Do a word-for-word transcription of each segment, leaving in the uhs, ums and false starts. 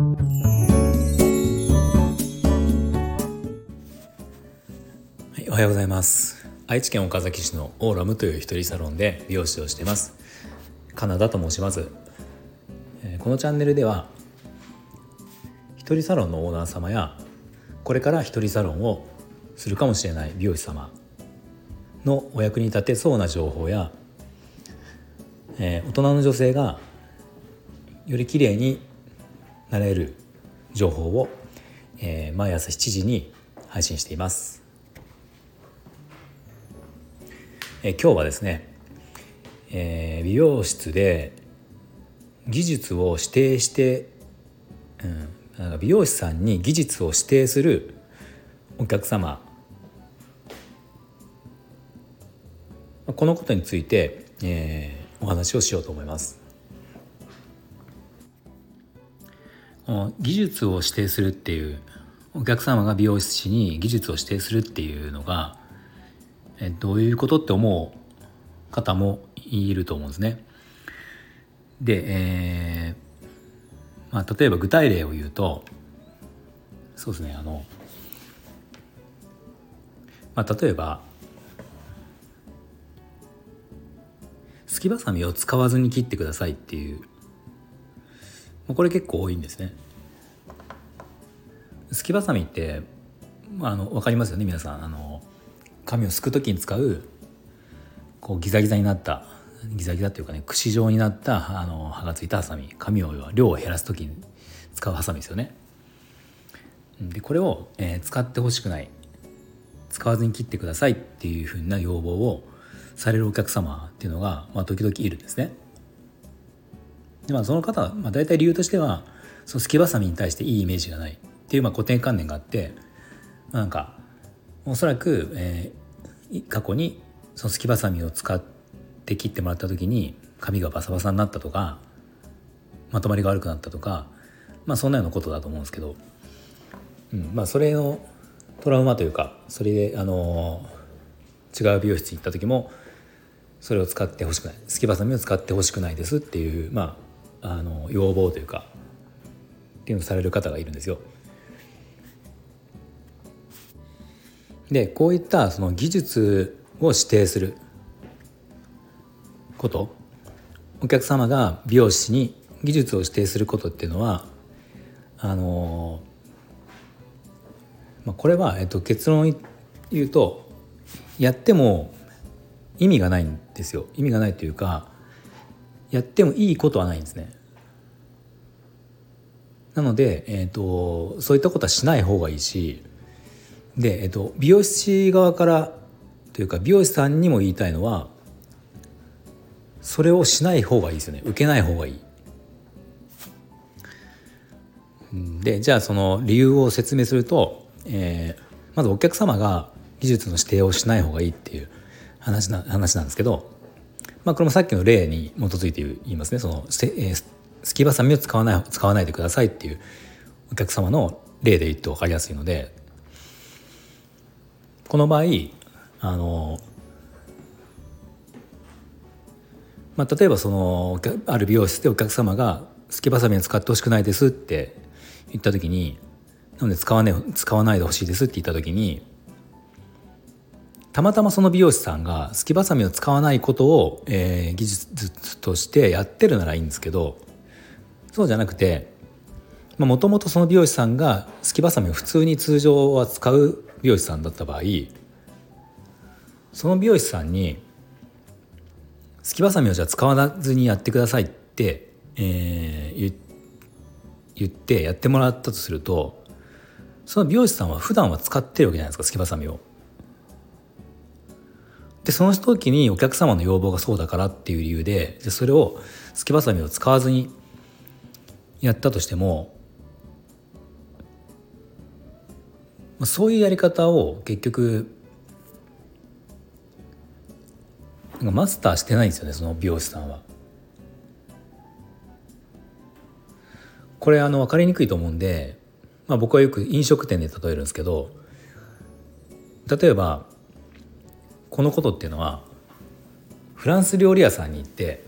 はい、おはようございます。愛知県岡崎市のオーラムという一人サロンで美容師をしています。カナダと申します。このチャンネルでは一人サロンのオーナー様やこれから一人サロンをするかもしれない美容師様のお役に立てそうな情報や、えー、大人の女性がより綺麗になれる情報を、えー、毎朝しちじに配信しています。えー、今日はですね、えー、美容室で技術を指定して、うん、なんか美容師さんに技術を指定するお客様、このことについて、えー、お話をしようと思います。技術を指定するっていう、お客様が美容師に技術を指定するっていうのがえどういうことって思う方もいると思うんですね。で、えーまあ、例えば具体例を言うと、そうですねあの、まあ、例えばすきばさみを使わずに切ってくださいっていう、これ結構多いんですね。すきばさみって、まあ、あの分かりますよね皆さん。あの髪をすくときに使う、こうギザギザになったギザギザっていうかね、櫛状になったあの刃がついたハサミ、髪を量を減らすときに使うハサミですよね。でこれを、えー、使ってほしくない、使わずに切ってくださいっていうふうな要望をされるお客様っていうのが、まあ、時々いるんですね。でまあ、その方は、まあ、大体理由としてはそのすきばさみに対していいイメージがないっていう、まあ固定観念があって、まあ、なんかおそらく、えー、過去にそのすきばさみを使って切ってもらった時に髪がバサバサになったとか、まとまりが悪くなったとか、まあ、そんなようなことだと思うんですけど、うんまあ、それのトラウマというか、それで、あのー、違う美容室に行った時もそれを使ってほしくない、すきばさみを使ってほしくないですっていう、まああの要望というかっていうのをされる方がいるんですよ。でこういったその技術を指定すること、お客様が美容師に技術を指定することっていうのは、あの、まあ、これは、えっと、結論言うとやっても意味がないんですよ。意味がないというかやってもいいことはないんですね。なので、えーと、そういったことはしない方がいいし、で、えーと、美容師側からというか美容師さんにも言いたいのは、それをしない方がいいですよね。受けない方がいい。で、じゃあその理由を説明すると、えー、まずお客様が技術の指定をしない方がいいっていう話な、話なんですけど、まあ、これもさっきの例に基づいて言いますね。そのすきばさみを使わない、使わないでくださいっていうお客様の例で言って分かりやすいので、この場合あの、まあ、例えばそのある美容室でお客様がすきばさみを使ってほしくないですって言った時に、なので使わね、使わないでほしいですって言った時に、たまたまその美容師さんがすきばさみを使わないことを、えー、技術としてやってるならいいんですけど、そうじゃなくて、もともとその美容師さんがすきばさみを普通に通常は使う美容師さんだった場合、その美容師さんにすきばさみをじゃあ使わずにやってくださいって、えー、言ってやってもらったとすると、その美容師さんは普段は使ってるわけじゃないですか、すきばさみを。でその時にお客様の要望がそうだからっていう理由で、でそれをすきばさみを使わずにやったとしても、そういうやり方を結局マスターしてないんですよね、その美容師さんは。これあの分かりにくいと思うんで、まあ、僕はよく飲食店で例えるんですけど、例えばこのことっていうのはフランス料理屋さんに行って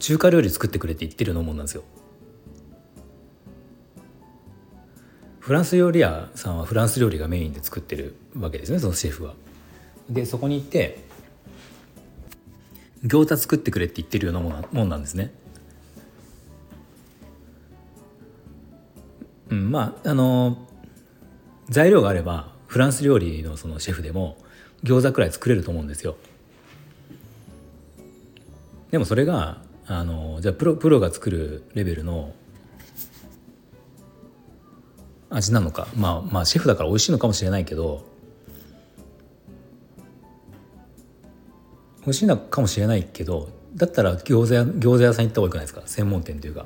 中華料理作ってくれって言ってるようなもんなんですよ。フランス料理屋さんはフランス料理がメインで作ってるわけですね、そのシェフは。でそこに行って餃子作ってくれって言ってるようなもんなんですね。うん、まああの材料があればフランス料理のそのシェフでも餃子くらい作れると思うんですよ。でもそれがあのじゃあプロ、プロが作るレベルの味なのか、まあ、まあシェフだから美味しいのかもしれないけど、美味しいのかもしれないけどだったら餃子屋、餃子屋さん行った方がいいくないですか、専門店というか。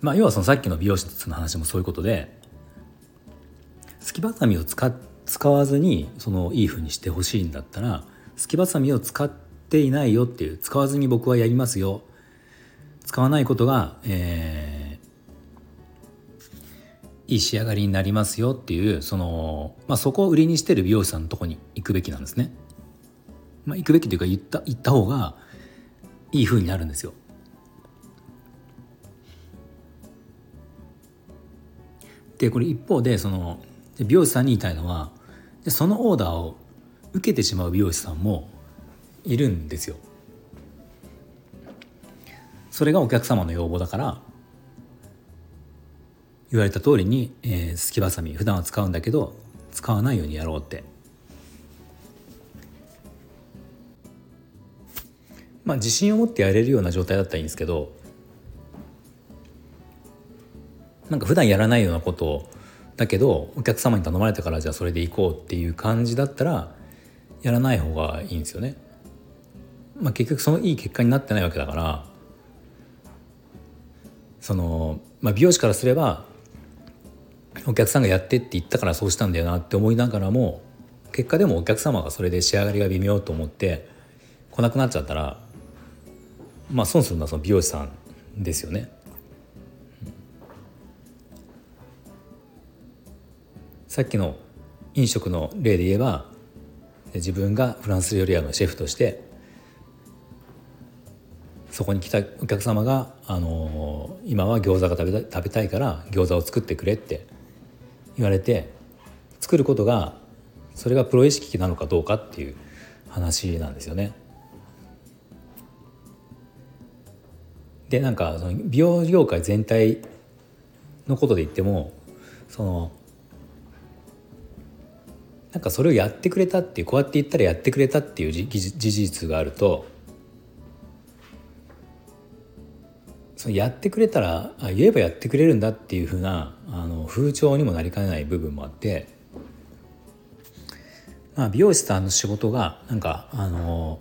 まあ要はそのさっきの美容室の話もそういうことで、すきばさみを 使, 使わずにそのいい風にしてほしいんだったら、すきばさみを使っていないよっていう、使わずに僕はやりますよ、使わないことが、えー、いい仕上がりになりますよっていう、その、まあ、そこを売りにしてる美容師さんのとこに行くべきなんですね。まあ、行くべきというか言った、行った方がいい風になるんですよ。でこれ一方でその美容師さんに言いたいのは、でそのオーダーを受けてしまう美容師さんもいるんですよ。それがお客様の要望だから言われた通りに、えー、すきばさみ普段は使うんだけど使わないようにやろうって、まあ自信を持ってやれるような状態だったらいいんですけど、なんか普段やらないようなことだけどお客様に頼まれたからじゃあそれで行こうっていう感じだったらやらない方がいいんですよね。まあ、結局そのいい結果になってないわけだから、その、まあ、美容師からすればお客さんがやってって言ったからそうしたんだよなって思いながらも、結果でもお客様がそれで仕上がりが微妙と思って来なくなっちゃったら、まあ損するのはその美容師さんですよね。さっきの飲食の例で言えば、自分がフランス料理屋のシェフとしてそこに来たお客様が、あのー、今は餃子が食べた、食べたいから餃子を作ってくれって言われて作ることが、それがプロ意識なのかどうかっていう話なんですよね。でなんかその美容業界全体のことで言っても、そのなんかそれをやってくれたっていう、こうやって言ったらやってくれたっていう事実があると、そのやってくれたら、あ、言えばやってくれるんだっていう風なあの風潮にもなりかねない部分もあって、まあ、美容師さんの仕事がなんかあの、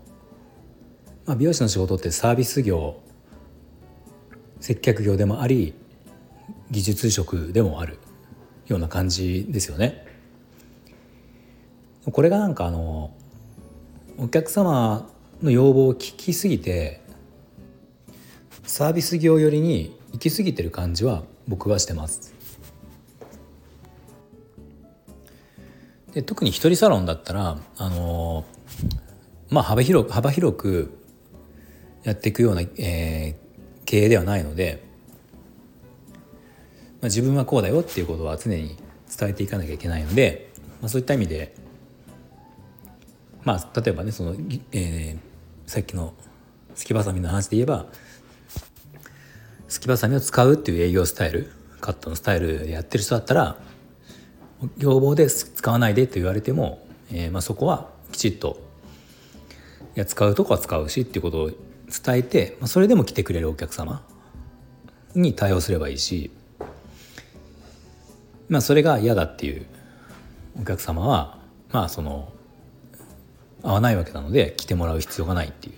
まあ、美容師の仕事ってサービス業、接客業でもあり技術職でもあるような感じですよね。これがなんかあのお客様の要望を聞きすぎてサービス業寄りに行き過ぎてる感じは僕はしてます。で特に一人サロンだったらあの、まあ、幅広く、幅広くやっていくような、えー、経営ではないので、まあ、自分はこうだよっていうことは常に伝えていかなきゃいけないので、まあ、そういった意味で、まあ、例えばねその、えー、さっきのすきばさみの話で言えば、すきばさみを使うっていう営業スタイル、カットのスタイルでやってる人だったら要望で使わないでと言われても、えーまあ、そこはきちっといや使うとこは使うしっていうことを伝えて、まあ、それでも来てくれるお客様に対応すればいいし、まあ、それが嫌だっていうお客様はまあその合わないわけなので来てもらう必要がないってい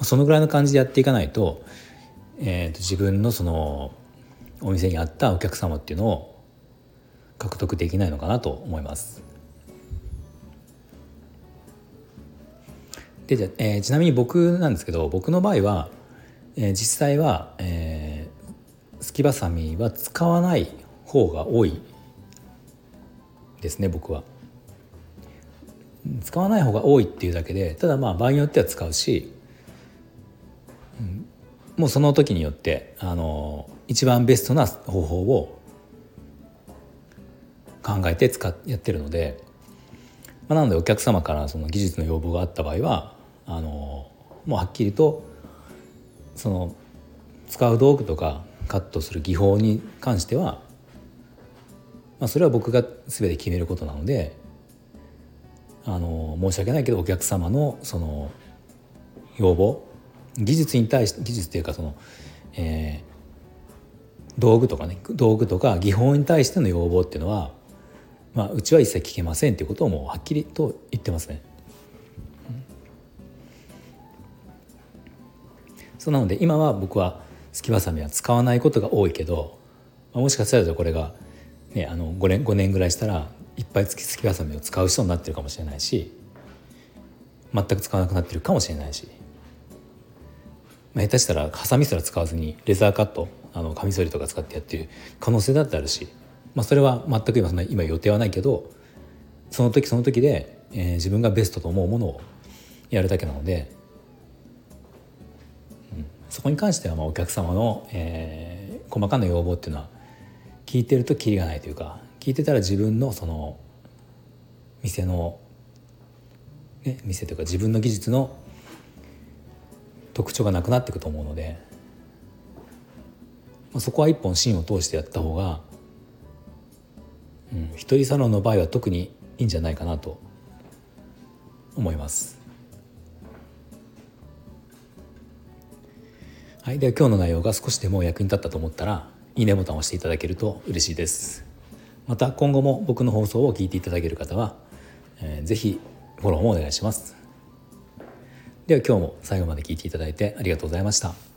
う、そのぐらいの感じでやっていかないと、えーと自分のそのお店に合ったお客様っていうのを獲得できないのかなと思います。でじゃ、えー、ちなみに僕なんですけど、僕の場合は、えー、実際は、えー、すきばさみは使わない方が多いですね。僕は使わない方が多いっていうだけで、ただまあ場合によっては使うし、もうその時によってあの一番ベストな方法を考えて使っやってるので、まあ、なのでお客様からその技術の要望があった場合はあのもうはっきりとその使う道具とかカットする技法に関しては、まあ、それは僕が全て決めることなのであの申し訳ないけどお客様のその要望技術に対して技術というかその、えー、道具とかね道具とか技法に対しての要望っていうのは、まあ、うちは一切聞けませんっていうことをもうはっきりと言ってますね。そうなので今は僕はすきばさみは使わないことが多いけど、まあ、もしかしたらこれが、ね、あの ごねん、ごねんぐらいしたらいっぱいすきばさみを使う人になってるかもしれないし全く使わなくなってるかもしれないし、まあ、下手したらハサミすら使わずにレザーカットあのカミソリとか使ってやってる可能性だってあるし、まあ、それは全く 今, そんな今予定はないけどその時その時で、えー、自分がベストと思うものをやるだけなので、うん、そこに関してはまあお客様の、えー、細かな要望っていうのは聞いてるとキリがないというか聞いてたら自分のその店の、ね、店というか自分の技術の特徴がなくなっていくと思うので、まあ、そこは一本芯を通してやった方が、うん、一人サロンの場合は特にいいんじゃないかなと思います。はい、では今日の内容が少しでも役に立ったと思ったらいいねボタンを押していただけると嬉しいです。また今後も僕の放送を聞いていただける方は、えー、ぜひフォローもお願いします。では今日も最後まで聞いていただいてありがとうございました。